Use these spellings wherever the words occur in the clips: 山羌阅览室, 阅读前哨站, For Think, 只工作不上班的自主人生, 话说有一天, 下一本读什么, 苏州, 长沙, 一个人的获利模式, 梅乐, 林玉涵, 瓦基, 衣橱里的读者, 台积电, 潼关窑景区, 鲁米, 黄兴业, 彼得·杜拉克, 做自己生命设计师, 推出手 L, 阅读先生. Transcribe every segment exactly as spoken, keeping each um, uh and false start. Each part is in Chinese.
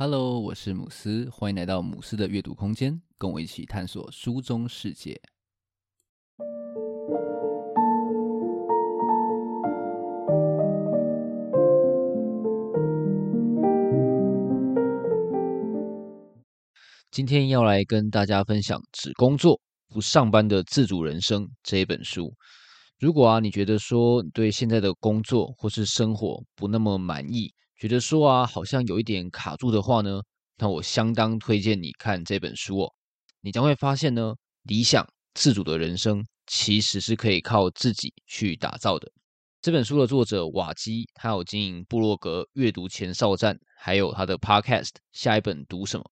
Hello， 我是姆斯，欢迎来到姆斯的阅读空间，跟我一起探索书中世界。今天要来跟大家分享《只工作不上班的自主人生》这一本书。如果啊，你觉得说你对现在的工作或是生活不那么满意，觉得说啊，好像有一点卡住的话呢，那我相当推荐你看这本书哦。你将会发现呢，理想自主的人生其实是可以靠自己去打造的。这本书的作者瓦基，他有经营部落格阅读前哨站，还有他的 podcast 下一本读什么，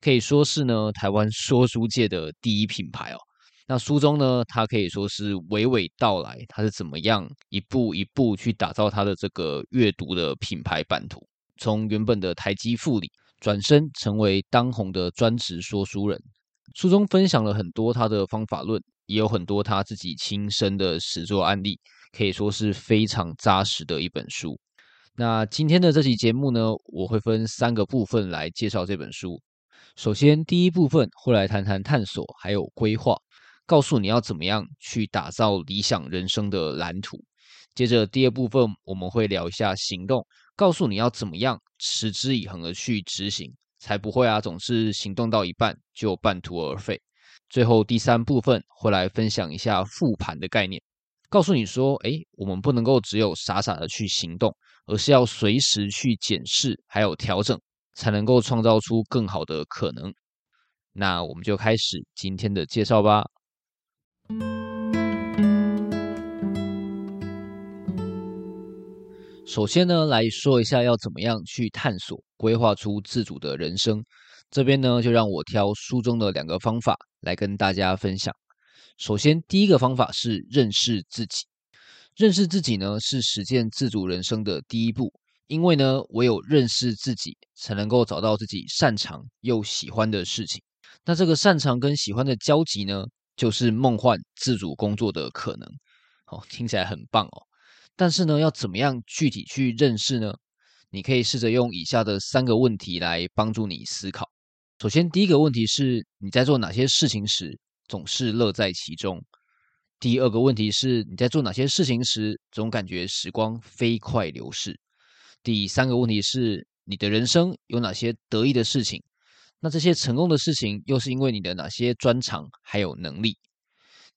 可以说是呢台湾说书界的第一品牌哦。那书中呢，他可以说是娓娓道来，他是怎么样一步一步去打造他的这个阅读的品牌版图，从原本的台积副理转身成为当红的专职说书人。书中分享了很多他的方法论，也有很多他自己亲身的实作案例，可以说是非常扎实的一本书。那今天的这期节目呢，我会分三个部分来介绍这本书。首先第一部分会来谈谈探索还有规划，告诉你要怎么样去打造理想人生的蓝图。接着第二部分我们会聊一下行动，告诉你要怎么样持之以恒的去执行，才不会啊总是行动到一半就半途而废。最后第三部分会来分享一下复盘的概念，告诉你说诶，我们不能够只有傻傻的去行动，而是要随时去检视还有调整，才能够创造出更好的可能。那我们就开始今天的介绍吧。首先呢，来说一下要怎么样去探索规划出自主的人生。这边呢，就让我挑书中的两个方法来跟大家分享。首先第一个方法是认识自己。认识自己呢，是实践自主人生的第一步，因为呢，唯有认识自己才能够找到自己擅长又喜欢的事情。那这个擅长跟喜欢的交集呢，就是梦幻自主工作的可能。哦，听起来很棒哦。但是呢，要怎么样具体去认识呢？你可以试着用以下的三个问题来帮助你思考。首先，第一个问题是，你在做哪些事情时总是乐在其中？第二个问题是，你在做哪些事情时总感觉时光飞快流逝？第三个问题是，你的人生有哪些得意的事情？那这些成功的事情又是因为你的哪些专长还有能力？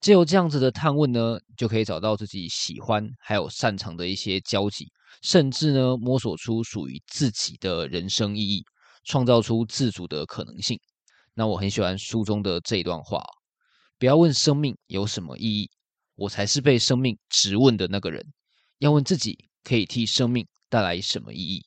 藉由这样子的探问呢，就可以找到自己喜欢还有擅长的一些交集，甚至呢摸索出属于自己的人生意义，创造出自主的可能性。那我很喜欢书中的这一段话哦，不要问生命有什么意义，我才是被生命质问的那个人，要问自己可以替生命带来什么意义。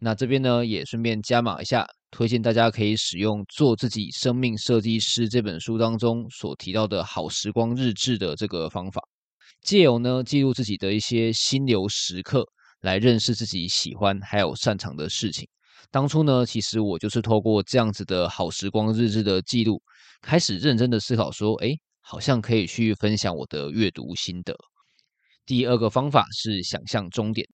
那这边呢，也顺便加码一下，推荐大家可以使用《做自己生命设计师》这本书当中所提到的好时光日志的这个方法，藉由呢记录自己的一些心流时刻，来认识自己喜欢还有擅长的事情。当初呢，其实我就是透过这样子的好时光日志的记录，开始认真的思考说，诶，好像可以去分享我的阅读心得。第二个方法是想象终点。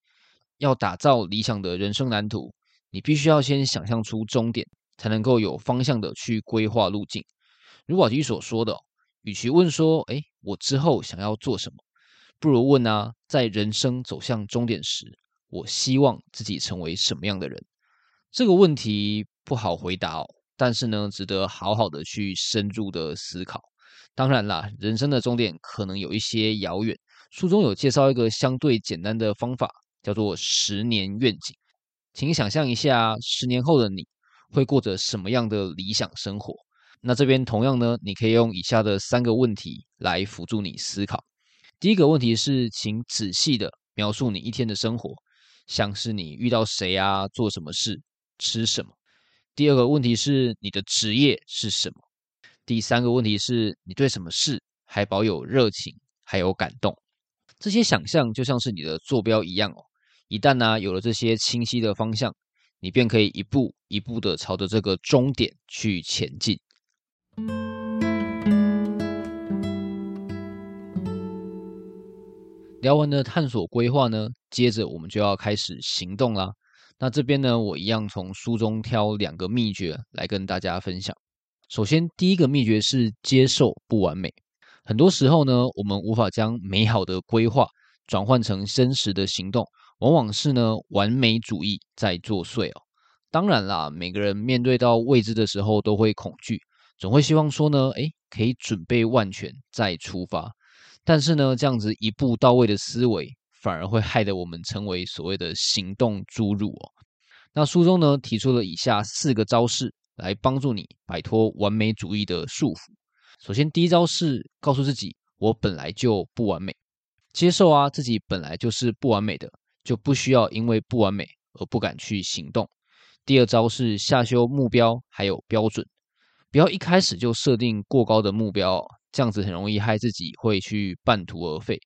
要打造理想的人生蓝图，你必须要先想象出终点，才能够有方向的去规划路径。如瓦基所说的，与其问说诶我之后想要做什么，不如问啊，在人生走向终点时，我希望自己成为什么样的人。这个问题不好回答哦，但是呢值得好好的去深入的思考。当然啦，人生的终点可能有一些遥远，书中有介绍一个相对简单的方法，叫做十年愿景。请想象一下，十年后的你会过着什么样的理想生活？那这边同样呢，你可以用以下的三个问题来辅助你思考。第一个问题是，请仔细的描述你一天的生活，像是你遇到谁啊，做什么事，吃什么。第二个问题是，你的职业是什么？第三个问题是，你对什么事还保有热情，还有感动。这些想象就像是你的坐标一样哦。一旦呢、啊、有了这些清晰的方向，你便可以一步一步的朝着这个终点去前进。聊完了探索规划呢，接着我们就要开始行动啦。那这边呢，我一样从书中挑两个秘诀来跟大家分享。首先，第一个秘诀是接受不完美。很多时候呢，我们无法将美好的规划转换成真实的行动，往往是呢完美主义在作祟哦。当然啦，每个人面对到未知的时候都会恐惧，总会希望说呢，诶，可以准备万全再出发。但是呢，这样子一步到位的思维，反而会害得我们成为所谓的行动侏儒哦。那书中呢提出了以下四个招式来帮助你摆脱完美主义的束缚。首先，第一招是告诉自己，我本来就不完美，接受啊自己本来就是不完美的，就不需要因为不完美而不敢去行动。第二招是下修目标还有标准，不要一开始就设定过高的目标，这样子很容易害自己会去半途而废。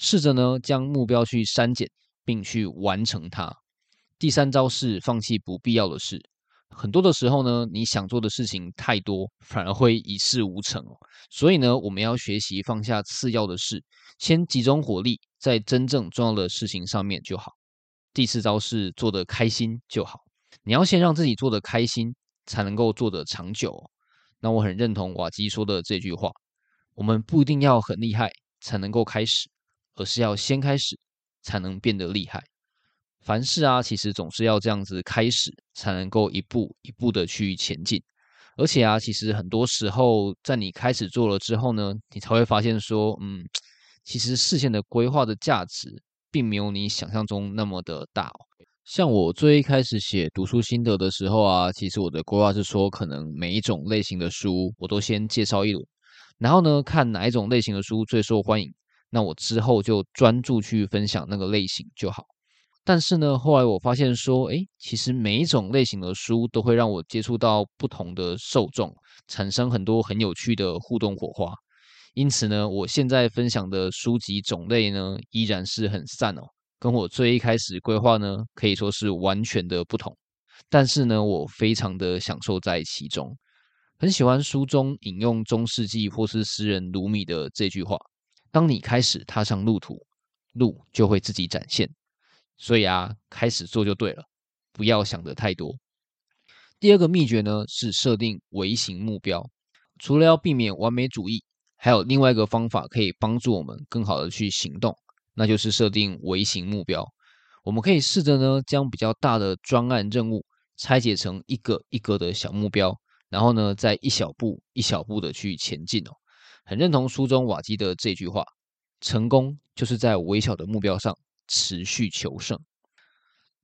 试着呢将目标去删减，并去完成它。第三招是放弃不必要的事。很多的时候呢，你想做的事情太多，反而会一事无成哦。所以呢，我们要学习放下次要的事，先集中火力在真正重要的事情上面就好。第四招是做得开心就好。你要先让自己做得开心，才能够做得长久哦。那我很认同瓦基说的这句话，我们不一定要很厉害才能够开始，而是要先开始才能变得厉害。凡事啊，其实总是要这样子开始，才能够一步一步的去前进。而且啊，其实很多时候在你开始做了之后呢，你才会发现说，嗯，其实事先的规划的价值并没有你想象中那么的大哦。像我最一开始写读书心得的时候啊，其实我的规划是说，可能每一种类型的书我都先介绍一轮，然后呢，看哪一种类型的书最受欢迎，那我之后就专注去分享那个类型就好。但是呢，后来我发现说，诶，其实每一种类型的书都会让我接触到不同的受众，产生很多很有趣的互动火花。因此呢，我现在分享的书籍种类呢，依然是很散哦，跟我最一开始规划呢，可以说是完全的不同。但是呢，我非常的享受在其中，很喜欢书中引用中世纪波斯诗人鲁米的这句话，当你开始踏上路途，路就会自己展现。所以啊，开始做就对了，不要想得太多。第二个秘诀呢，是设定微型目标。除了要避免完美主义，还有另外一个方法可以帮助我们更好的去行动，那就是设定微型目标。我们可以试着呢，将比较大的专案任务拆解成一个一个的小目标，然后呢，再一小步一小步的去前进哦。很认同书中瓦基的这句话，成功就是在微小的目标上持续求胜。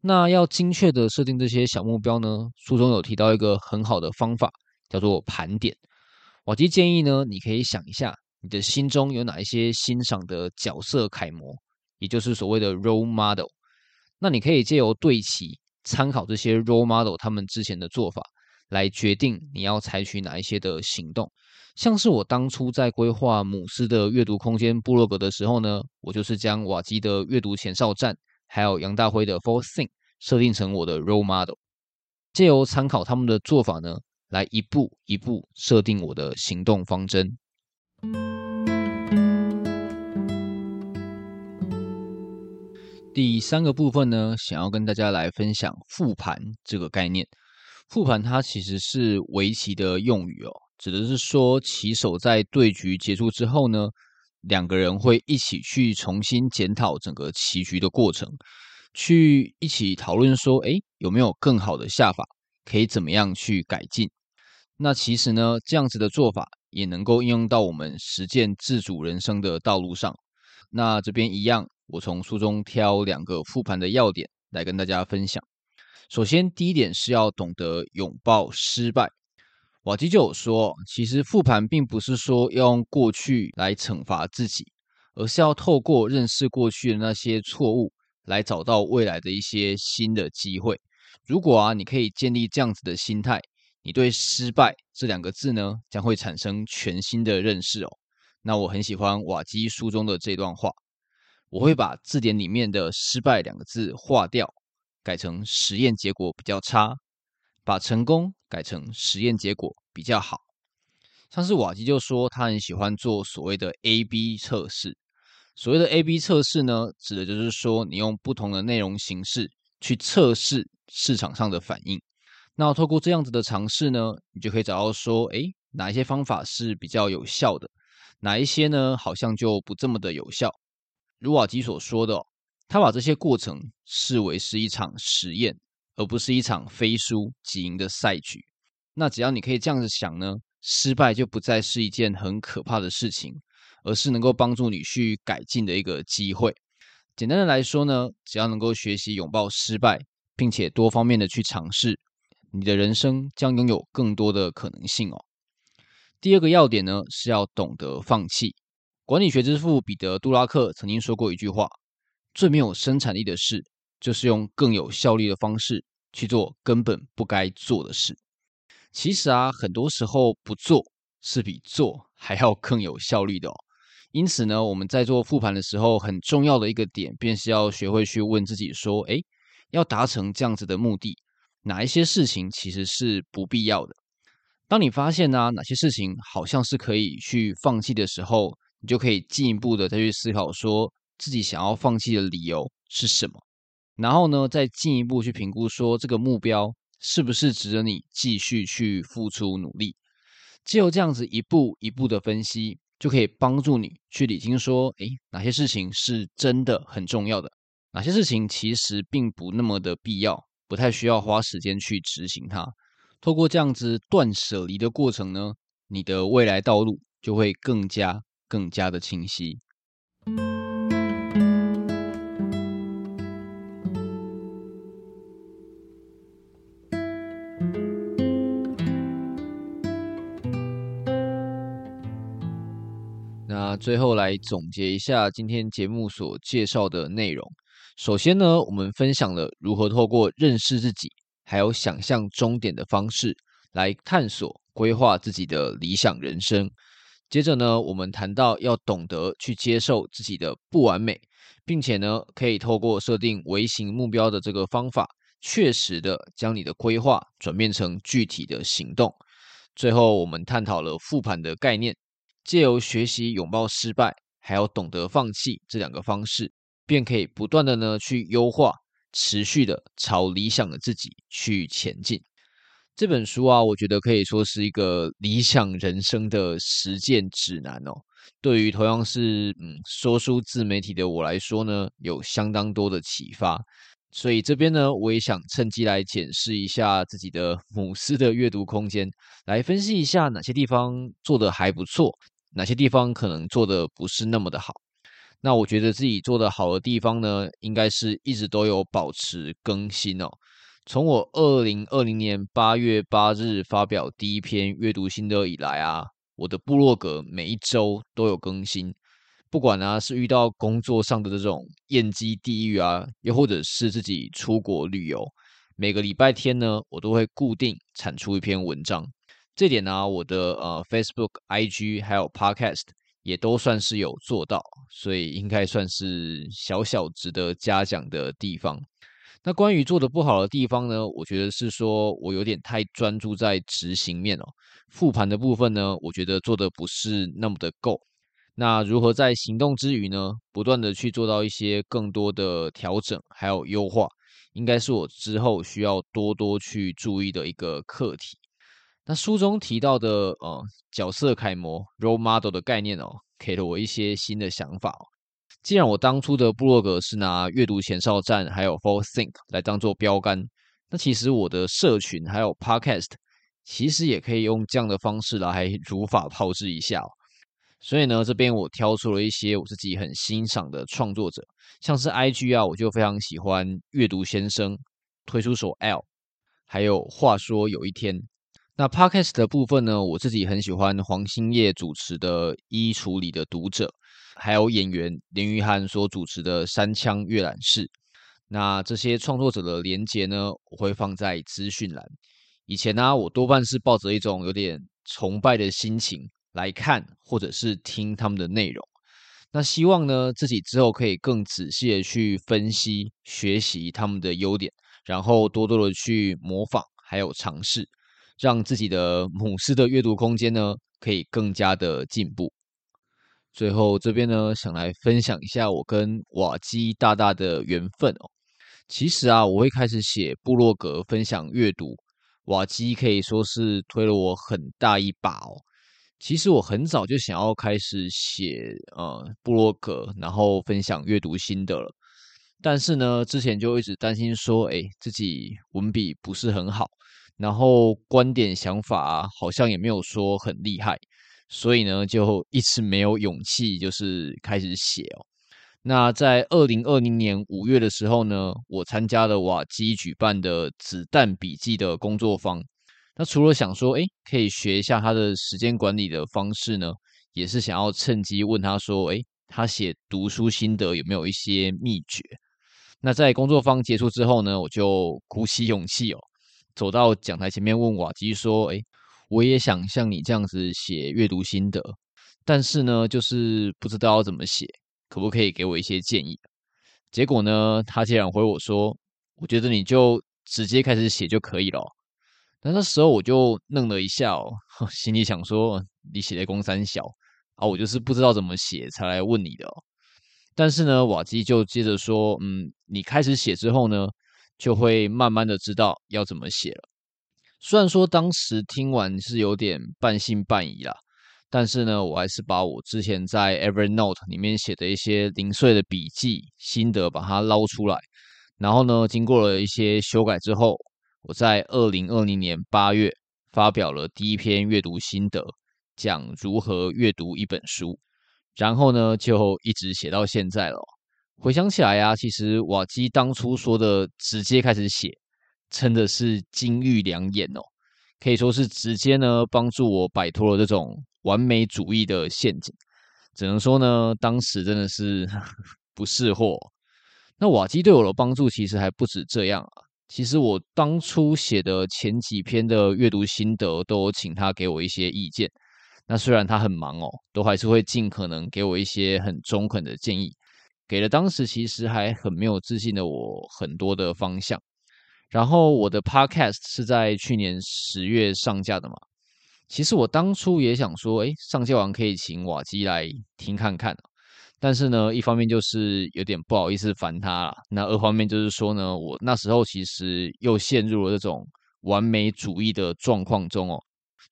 那要精确的设定这些小目标呢，书中有提到一个很好的方法，叫做盘点。瓦基建议呢，你可以想一下你的心中有哪一些欣赏的角色楷模，也就是所谓的 role model。 那你可以借由对齐参考这些 role model 他们之前的做法，来决定你要采取哪一些的行动。像是我当初在规划姆斯的阅读空间部落格的时候呢，我就是将瓦基的阅读前哨站还有杨大辉的 For Think 设定成我的 role model， 藉由参考他们的做法呢，来一步一步设定我的行动方针。第三个部分呢，想要跟大家来分享复盘这个概念。复盘它其实是围棋的用语哦，指的是说棋手在对局结束之后呢，两个人会一起去重新检讨整个棋局的过程，去一起讨论说，诶，有没有更好的下法，可以怎么样去改进。那其实呢，这样子的做法也能够应用到我们实践自主人生的道路上。那这边一样，我从书中挑两个复盘的要点来跟大家分享。首先，第一点是要懂得拥抱失败。瓦基就有说，其实复盘并不是说要用过去来惩罚自己，而是要透过认识过去的那些错误，来找到未来的一些新的机会。如果啊，你可以建立这样子的心态，你对失败这两个字呢，将会产生全新的认识哦。那我很喜欢瓦基书中的这段话，我会把字典里面的失败两个字划掉，改成实验结果比较差，把成功改成实验结果比较好。像是瓦基就说，他很喜欢做所谓的 A B 测试。所谓的 A B 测试呢，指的就是说你用不同的内容形式去测试市场上的反应。那透过这样子的尝试呢，你就可以找到说，诶，哪一些方法是比较有效的，哪一些呢好像就不这么的有效。如瓦基所说的、哦、他把这些过程视为是一场实验，而不是一场非输即赢的赛局。那只要你可以这样子想呢，失败就不再是一件很可怕的事情，而是能够帮助你去改进的一个机会。简单的来说呢，只要能够学习拥抱失败，并且多方面的去尝试，你的人生将拥有更多的可能性哦。第二个要点呢，是要懂得放弃。管理学之父彼得·杜拉克曾经说过一句话，最没有生产力的事，就是用更有效率的方式去做根本不该做的事。其实啊，很多时候不做是比做还要更有效率的哦。因此呢，我们在做复盘的时候，很重要的一个点便是要学会去问自己说，诶，要达成这样子的目的，哪一些事情其实是不必要的。当你发现啊，哪些事情好像是可以去放弃的时候，你就可以进一步的再去思考说自己想要放弃的理由是什么，然后呢再进一步去评估说这个目标是不是值得你继续去付出努力。藉由这样子一步一步的分析，就可以帮助你去理清说，诶，哪些事情是真的很重要的，哪些事情其实并不那么的必要，不太需要花时间去执行它。透过这样子断舍离的过程呢，你的未来道路就会更加更加的清晰。那最后来总结一下今天节目所介绍的内容。首先呢，我们分享了如何透过认识自己还有想象终点的方式来探索规划自己的理想人生。接着呢，我们谈到要懂得去接受自己的不完美，并且呢可以透过设定微型目标的这个方法，确实的将你的规划转变成具体的行动。最后我们探讨了复盘的概念，藉由学习拥抱失败还有懂得放弃这两个方式，便可以不断的呢去优化，持续的朝理想的自己去前进。这本书啊，我觉得可以说是一个理想人生的实践指南哦。对于同样是嗯说书自媒体的我来说呢，有相当多的启发。所以这边呢，我也想趁机来检视一下自己的姆斯的阅读空间，来分析一下哪些地方做的还不错，哪些地方可能做的不是那么的好。那我觉得自己做的好的地方呢，应该是一直都有保持更新哦。从我二零二零年八月八日发表第一篇阅读心得以来啊，我的部落格每一周都有更新。不管啊是遇到工作上的这种厌机地狱啊，又或者是自己出国旅游，每个礼拜天呢，我都会固定产出一篇文章。这点啊，我的呃 Facebook、I G 还有 Podcast 也都算是有做到，所以应该算是小小值得嘉奖的地方。那关于做的不好的地方呢，我觉得是说我有点太专注在执行面哦，复盘的部分呢，我觉得做的不是那么的够。那如何在行动之余呢，不断的去做到一些更多的调整还有优化，应该是我之后需要多多去注意的一个课题。那书中提到的呃角色楷模 role model 的概念哦，给了我一些新的想法哦。既然我当初的部落格是拿阅读前哨站还有 For Think 来当做标杆，那其实我的社群还有 Podcast 其实也可以用这样的方式来如法炮制一下哦。所以呢，这边我挑出了一些我自己很欣赏的创作者，像是 I G 啊，我就非常喜欢阅读先生、推出手 L 还有话说有一天。那 Podcast 的部分呢，我自己很喜欢黄兴业主持的衣橱里的读者，还有演员林玉涵所主持的山羌阅览室。那这些创作者的连结呢，我会放在资讯栏。以前呢、啊，我多半是抱着一种有点崇拜的心情来看或者是听他们的内容。那希望呢，自己之后可以更仔细的去分析、学习他们的优点，然后多多的去模仿还有尝试，让自己的姆斯的阅读空间呢，可以更加的进步。最后这边呢，想来分享一下我跟瓦基大大的缘分哦。其实啊，我会开始写部落格分享阅读，瓦基可以说是推了我很大一把哦。其实我很早就想要开始写呃部落格，然后分享阅读心得了，但是呢，之前就一直担心说，哎，自己文笔不是很好，然后观点想法啊，好像也没有说很厉害，所以呢，就一直没有勇气，就是开始写哦。那在二零二零年五月的时候呢，我参加了瓦基举办的子弹笔记的工作坊。那除了想说，哎，可以学一下他的时间管理的方式呢，也是想要趁机问他说，哎，他写读书心得有没有一些秘诀？那在工作坊结束之后呢，我就鼓起勇气哦，走到讲台前面问瓦基说，哎，我也想像你这样子写阅读心得，但是呢，就是不知道要怎么写。可不可以给我一些建议？结果呢，他竟然回我说：“我觉得你就直接开始写就可以了哦。”那那时候我就愣了一下哦，心里想说：“你写的公三小啊，我就是不知道怎么写才来问你的哦。”但是呢，瓦基就接着说：“嗯，你开始写之后呢，就会慢慢的知道要怎么写了。”虽然说当时听完是有点半信半疑啦。但是呢，我还是把我之前在 Evernote 里面写的一些零碎的笔记心得把它捞出来，然后呢，经过了一些修改之后，我在二零二零年八月发表了第一篇阅读心得，讲如何阅读一本书，然后呢，就一直写到现在了。回想起来啊，其实瓦基当初说的直接开始写，真的是金玉良言哦，可以说是直接呢帮助我摆脱了这种完美主义的陷阱，只能说呢，当时真的是不识货。那瓦基对我的帮助其实还不止这样啊。其实我当初写的前几篇的阅读心得，都有请他给我一些意见。那虽然他很忙哦，都还是会尽可能给我一些很中肯的建议，给了当时其实还很没有自信的我很多的方向。然后我的 podcast 是在去年十月上架的嘛。其实我当初也想说，哎，上架完可以请瓦基来听看看，但是呢，一方面就是有点不好意思烦他啦，那二方面就是说呢，我那时候其实又陷入了这种完美主义的状况中哦，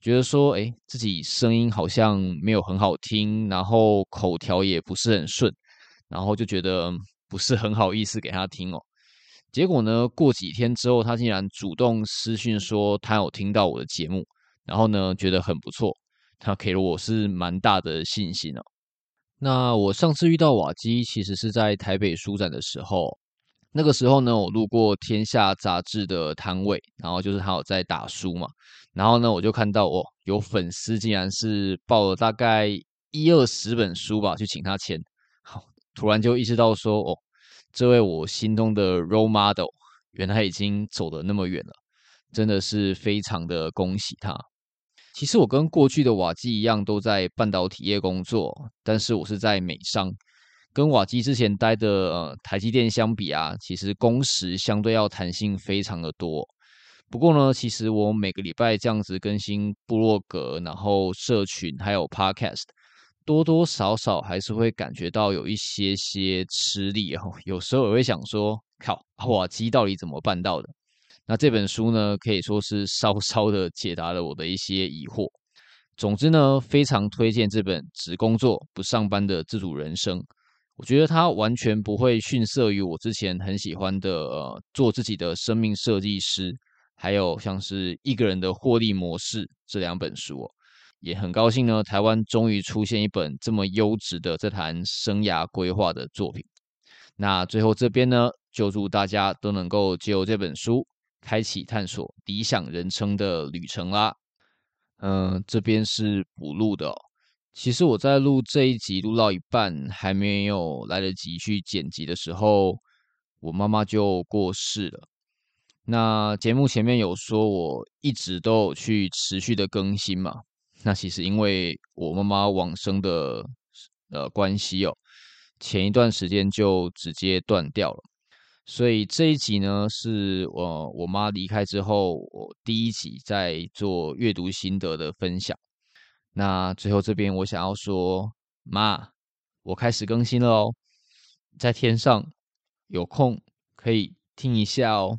觉得说，哎，自己声音好像没有很好听，然后口条也不是很顺，然后就觉得不是很好意思给他听哦。结果呢，过几天之后，他竟然主动私讯说他有听到我的节目。然后呢，觉得很不错，他给了我是蛮大的信心哦。那我上次遇到瓦基，其实是在台北书展的时候，那个时候呢，我路过天下杂志的摊位，然后就是他有在打书嘛，然后呢，我就看到哦，有粉丝竟然是抱了大概一二十本书吧，去请他签。好，突然就意识到说，哦，这位我心中的 role model， 原来已经走得那么远了，真的是非常的恭喜他。其实我跟过去的瓦基一样，都在半导体业工作，但是我是在美商。跟瓦基之前待的、呃、台积电相比啊，其实工时相对要弹性非常的多。不过呢，其实我每个礼拜这样子更新部落格，然后社群还有 podcast， 多多少少还是会感觉到有一些些吃力哦。有时候也会想说，靠，瓦基到底怎么办到的？那这本书呢，可以说是稍稍的解答了我的一些疑惑。总之呢，非常推荐这本《只工作不上班的自主人生》。我觉得它完全不会逊色于我之前很喜欢的、呃、做自己的生命设计师，还有像是一个人的获利模式这两本书、哦。也很高兴呢，台湾终于出现一本这么优质的在谈生涯规划的作品。那最后这边呢，就祝大家都能够借由这本书，开启探索理想人生的旅程啦。嗯、呃，这边是补录的哦。其实我在录这一集录到一半，还没有来得及去剪辑的时候，我妈妈就过世了。那节目前面有说我一直都有去持续的更新嘛，那其实因为我妈妈往生的呃关系哦，前一段时间就直接断掉了。所以这一集呢，是我我妈离开之后，我第一集在做阅读心得的分享。那最后这边我想要说，妈，我开始更新了哦，在天上有空可以听一下哦。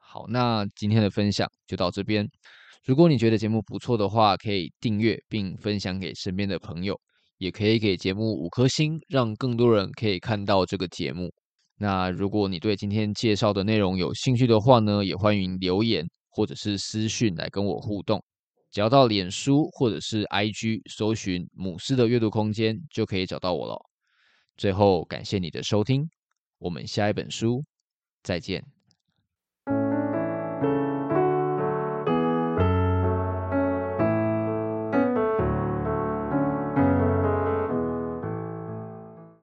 好，那今天的分享就到这边。如果你觉得节目不错的话，可以订阅并分享给身边的朋友，也可以给节目五颗星，让更多人可以看到这个节目。那如果你对今天介绍的内容有兴趣的话呢，也欢迎留言或者是私讯来跟我互动。只要到脸书或者是 I G 搜寻姆斯的阅读空间就可以找到我了。最后感谢你的收听，我们下一本书再见。